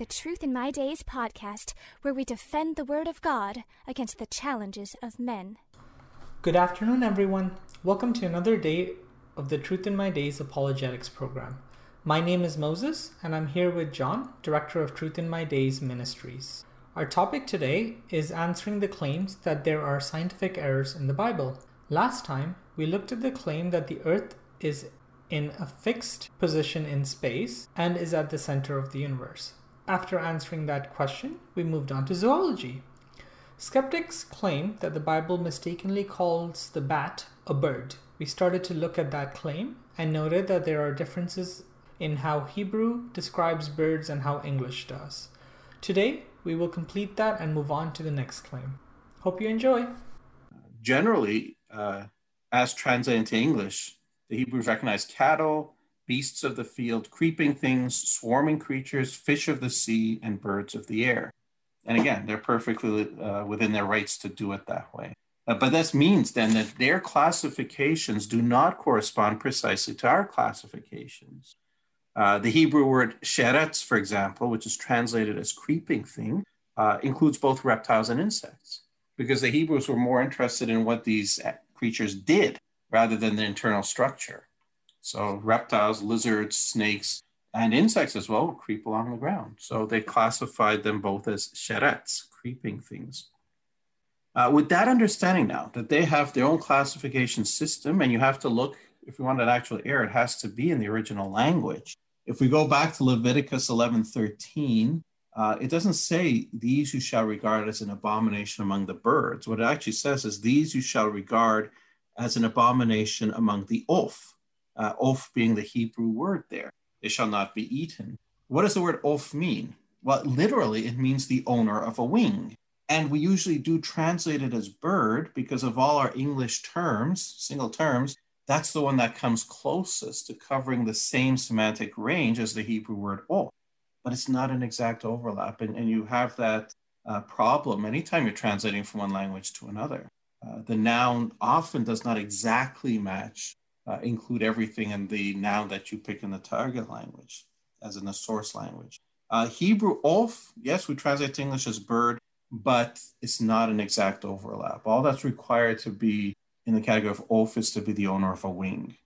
the Truth in My Days podcast, where we defend the Word of God against the challenges of men. Good afternoon, everyone. Welcome to another day of the Truth in My Days apologetics program. My name is Moses, and I'm here with John, director of Truth in My Days Ministries. Our topic today is answering the claims that there are scientific errors in the Bible. Last time, we looked at the claim that the earth is in a fixed position in space and is at the center of the universe. After answering that question, we moved on to zoology. Skeptics claim that the Bible mistakenly calls the bat a bird. We started to look at that claim and noted that there are differences in how Hebrew describes birds and how English does. Today, we will complete that and move on to the next claim. Hope you enjoy. Generally, as translated into English, the Hebrews recognize cattle, beasts of the field, creeping things, swarming creatures, fish of the sea, and birds of the air. And again, they're perfectly within their rights to do it that way. But this means then that their classifications do not correspond precisely to our classifications. The Hebrew word sheretz, for example, which is translated as creeping thing, includes both reptiles and insects, because the Hebrews were more interested in what these creatures did rather than the internal structure. So reptiles, lizards, snakes, and insects as well creep along the ground. So they classified them both as sheretz, creeping things. With that understanding now, that they have their own classification system, and you have to look, if you want an actual error, it has to be in the original language. If we go back to Leviticus 11:13, it doesn't say, these you shall regard as an abomination among the birds. What it actually says is, these you shall regard as an abomination among the oph, oph being the Hebrew word there. They shall not be eaten. What does the word oph mean? Well, literally, it means the owner of a wing. And we usually do translate it as bird because of all our English terms, single terms, that's the one that comes closest to covering the same semantic range as the Hebrew word oph. But it's not an exact overlap. And you have that problem anytime you're translating from one language to another. The noun often does not exactly match, include everything in the noun that you pick in the target language, as in the source language. Hebrew oph, yes, we translate to English as bird, but it's not an exact overlap. All that's required to be in the category of oph is to be the owner of a wing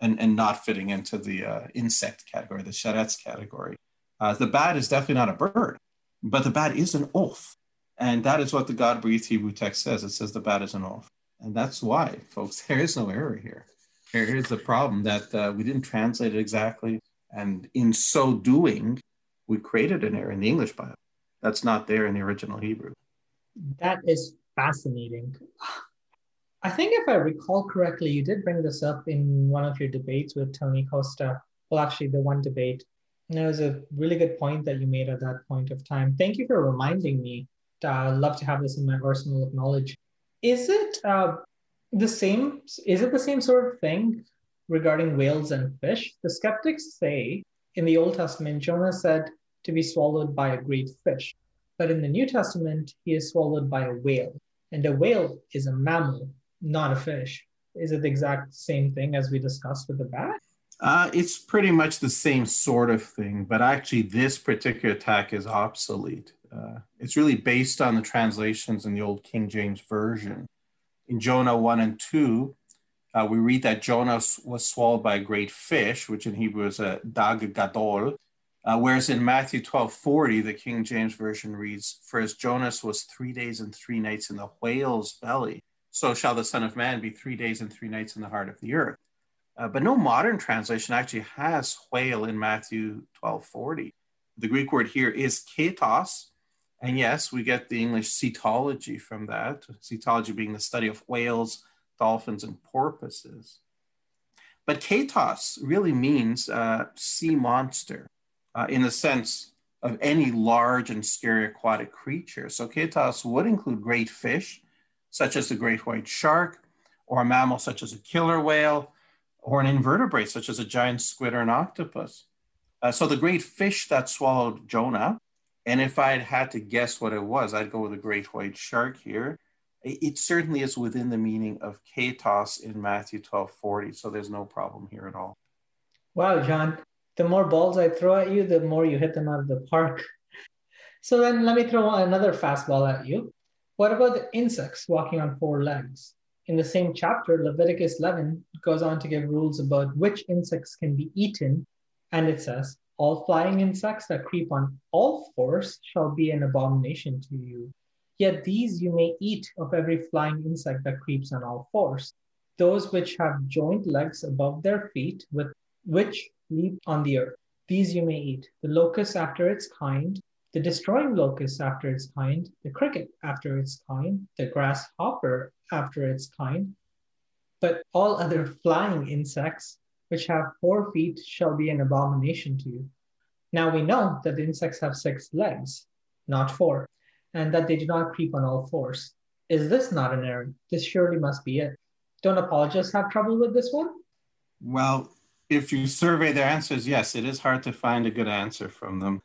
and not fitting into the insect category, the sheretz category. The bat is definitely not a bird, but the bat is an oph. And that is what the God-breathed Hebrew text says. It says the bat is an oph. And that's why, folks, there is no error here. Here is the problem that we didn't translate it exactly. And in so doing, we created an error in the English Bible that's not there in the original Hebrew. That is fascinating. I think if I recall correctly, you did bring this up in one of your debates with Tony Costa. Well, actually, the one debate. And it was a really good point that you made at that point of time. Thank you for reminding me. I'd love to have this in my arsenal of knowledge. Is it the same sort of thing regarding whales and fish? The skeptics say in the Old Testament, Jonah said to be swallowed by a great fish. But in the New Testament, he is swallowed by a whale. And a whale is a mammal, not a fish. Is it the exact same thing as we discussed with the bat? It's pretty much the same sort of thing, but actually this particular attack is obsolete. It's really based on the translations in the old King James Version. In Jonah 1 and 2, we read that Jonah was swallowed by a great fish, which in Hebrew is a dag gadol, whereas in Matthew 12:40, the King James Version reads, "For as Jonah was 3 days and 3 nights in the whale's belly, so shall the Son of Man be 3 days and 3 nights in the heart of the earth." But no modern translation actually has whale in Matthew 12:40. The Greek word here is ketos. And yes, we get the English cetology from that, cetology being the study of whales, dolphins, and porpoises. But ketos really means sea monster in the sense of any large and scary aquatic creature. So ketos would include great fish, such as the great white shark, or a mammal such as a killer whale, or an invertebrate such as a giant squid or an octopus. So the great fish that swallowed Jonah, and if I had to guess what it was, I'd go with a great white shark here. It certainly is within the meaning of ketos in Matthew 12:40, so there's no problem here at all. Wow, John, the more balls I throw at you, the more you hit them out of the park. So then let me throw another fastball at you. What about the insects walking on four legs? In the same chapter, Leviticus 11 goes on to give rules about which insects can be eaten. And it says, all flying insects that creep on all fours shall be an abomination to you. Yet these you may eat of every flying insect that creeps on all fours. Those which have joint legs above their feet, with which leap on the earth. These you may eat. The locust after its kind, the destroying locust after its kind, the cricket after its kind, the grasshopper after its kind. But all other flying insects which have 4 feet shall be an abomination to you. Now we know that the insects have 6 legs, not 4, and that they do not creep on all fours. Is this not an error? This surely must be it. Don't apologists have trouble with this one? Well, if you survey their answers, yes, it is hard to find a good answer from them.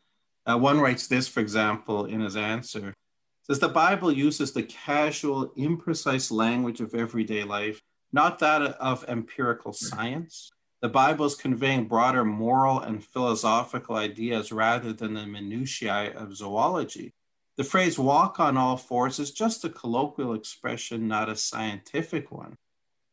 One writes this, for example, in his answer. It says, the Bible uses the casual, imprecise language of everyday life, not that of empirical science. The Bible is conveying broader moral and philosophical ideas rather than the minutiae of zoology. The phrase walk on all fours is just a colloquial expression, not a scientific one.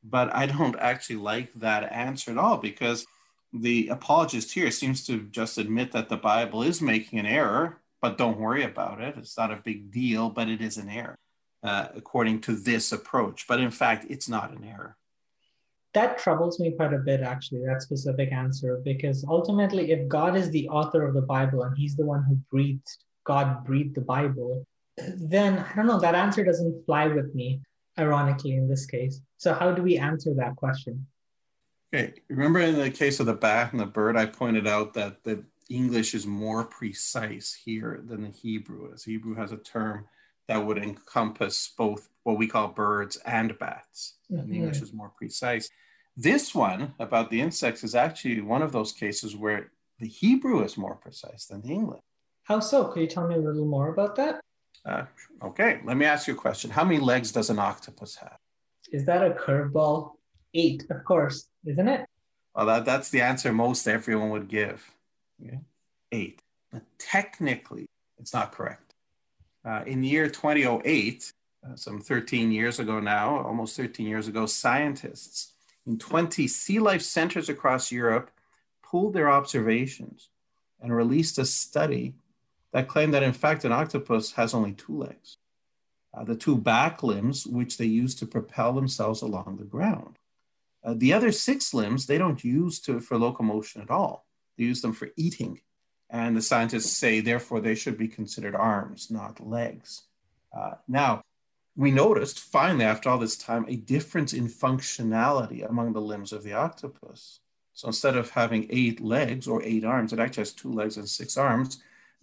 But I don't actually like that answer at all, because the apologist here seems to just admit that the Bible is making an error, but don't worry about it. It's not a big deal, but it is an error, according to this approach. But in fact, it's not an error. That troubles me quite a bit, actually, that specific answer, because ultimately, if God is the author of the Bible and he's the one who God breathed the Bible, then I don't know, that answer doesn't fly with me, ironically, in this case. So how do we answer that question? Okay, remember in the case of the bat and the bird, I pointed out that the English is more precise here than the Hebrew is. Hebrew has a term that would encompass both what we call birds and bats. Mm-hmm. And the English is more precise. This one about the insects is actually one of those cases where the Hebrew is more precise than the English. How so? Could you tell me a little more about that? Okay, let me ask you a question. How many legs does an octopus have? Is that a curveball? 8, of course, isn't it? Well, that's the answer most everyone would give. Okay. 8. But technically, it's not correct. In the year 2008, some 13 years ago now, almost 13 years ago, scientists in 20 sea life centers across Europe pooled their observations and released a study that claimed that, in fact, an octopus has only 2 legs, the 2 back limbs, which they use to propel themselves along the ground. The other 6 limbs, they don't use for locomotion at all. They use them for eating. And the scientists say, therefore, they should be considered arms, not legs. Now, we noticed, finally, after all this time, a difference in functionality among the limbs of the octopus. So instead of having 8 legs or 8 arms, it actually has 2 legs and 6 arms,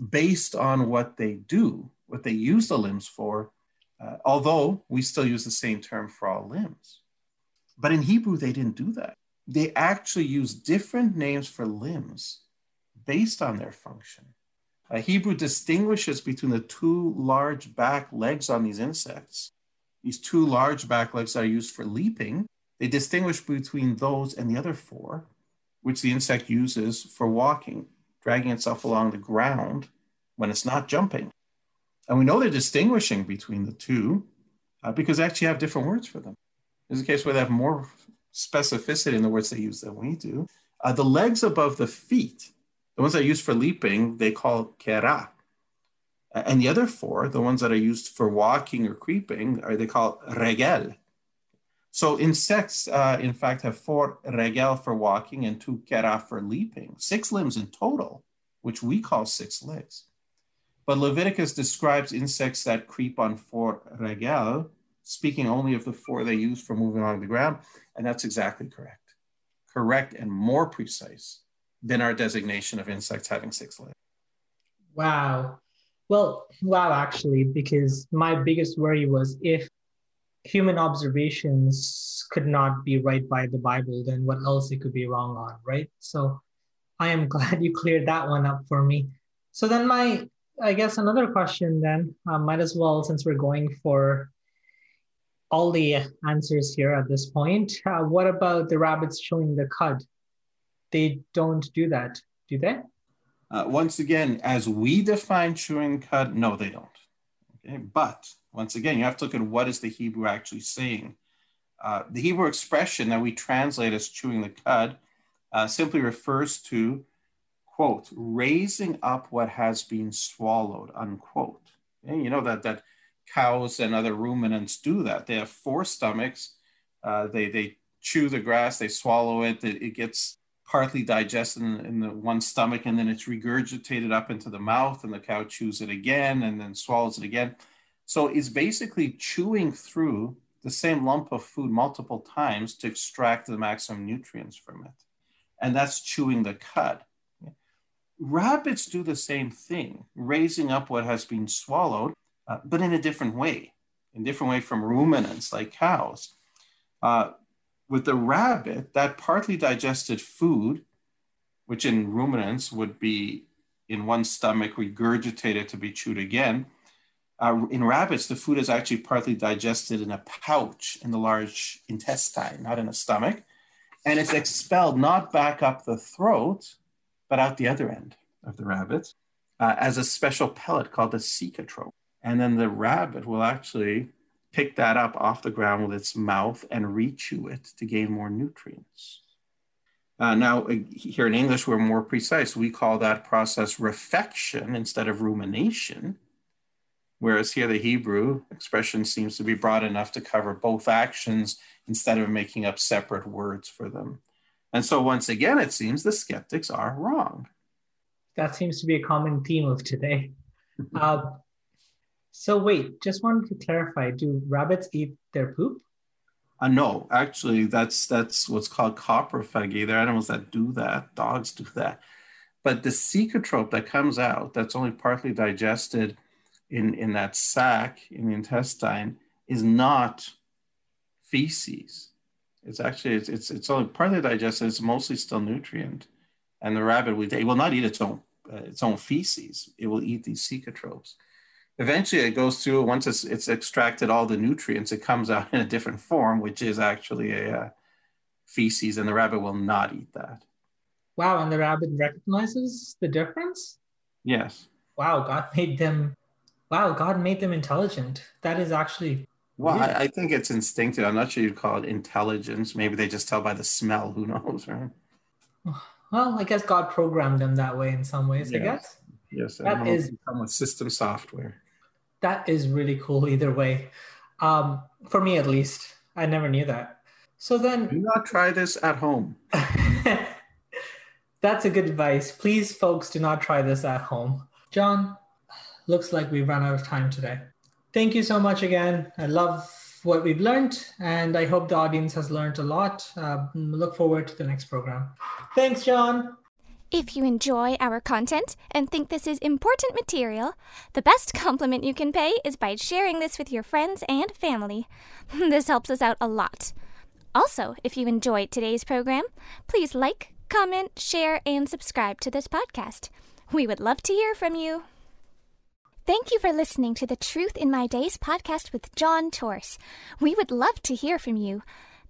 based on what they do, what they use the limbs for, although we still use the same term for all limbs. But in Hebrew, they didn't do that. They actually used different names for limbs based on their function. Hebrew distinguishes between the 2 large back legs on these insects. These 2 large back legs are used for leaping. They distinguish between those and the other 4, which the insect uses for walking, dragging itself along the ground when it's not jumping. And we know they're distinguishing between the 2 because they actually have different words for them. There's a case where they have more specificity in the words they use than we do. The legs above the feet, the ones that are used for leaping, they call kera. And the other 4, the ones that are used for walking or creeping, they call regel. So insects, in fact, have 4 regel for walking and 2 kera for leaping. 6 limbs in total, which we call 6 legs. But Leviticus describes insects that creep on 4 regel, speaking only of the 4 they use for moving along the ground, and that's exactly correct. Correct and more precise than our designation of insects having 6 legs. Wow. Well, wow, actually, because my biggest worry was if human observations could not be right by the Bible, then what else it could be wrong on, right? So I am glad you cleared that one up for me. So then I guess another question then, might as well, since we're going for all the answers here at this point. What about the rabbits showing the cud? They don't do that, do they? Once again, as we define chewing and cut, no, they don't. Okay, but once again, you have to look at what is the Hebrew actually saying. The Hebrew expression that we translate as chewing the cud simply refers to, quote, raising up what has been swallowed, unquote. And you know that cows and other ruminants do that. They have four stomachs. They chew the grass, they swallow it, it gets partly digested in the one stomach, and then it's regurgitated up into the mouth, and the cow chews it again and then swallows it again. So it's basically chewing through the same lump of food multiple times to extract the maximum nutrients from it. And that's chewing the cud. Rabbits do the same thing, raising up what has been swallowed, but in a different way from ruminants like cows. With the rabbit, that partly digested food, which in ruminants would be in one stomach, regurgitated to be chewed again. In rabbits, the food is actually partly digested in a pouch in the large intestine, not in a stomach. And it's expelled not back up the throat, but out the other end of the rabbit as a special pellet called the cecotrope. And then the rabbit will actually pick that up off the ground with its mouth and re-chew it to gain more nutrients. Now, here in English, we're more precise. We call that process refection instead of rumination, whereas here the Hebrew expression seems to be broad enough to cover both actions instead of making up separate words for them. And so once again, it seems the skeptics are wrong. That seems to be a common theme of today. So wait, just wanted to clarify, do rabbits eat their poop? No, actually, that's what's called coprophagy. They're animals that do that. Dogs do that. But the cecotrope that comes out, that's only partly digested in that sac, in the intestine, is not feces. It's actually, it's only partly digested. It's mostly still nutrient. And the rabbit, it will not eat its own feces. It will eat these cecotropes. Eventually it goes through, once it's extracted all the nutrients, it comes out in a different form, which is actually a feces, and the rabbit will not eat that. Wow, and the rabbit recognizes the difference? Yes. Wow, God made them intelligent. That is actually... Well, weird. I think it's instinctive. I'm not sure you'd call it intelligence. Maybe they just tell by the smell, who knows, right? Well, I guess God programmed them that way in some ways, yes. I guess. Yes, that is somewhat system software. That is really cool either way. For me, at least, I never knew that. So then... Do not try this at home. That's a good advice. Please, folks, do not try this at home. John, looks like we've run out of time today. Thank you so much again. I love what we've learned, and I hope the audience has learned a lot. Look forward to the next program. Thanks, John. If you enjoy our content and think this is important material, the best compliment you can pay is by sharing this with your friends and family. This helps us out a lot. Also, if you enjoyed today's program, please like, comment, share, and subscribe to this podcast. We would love to hear from you. Thank you for listening to the Truth in My Days podcast with John Torse. We would love to hear from you.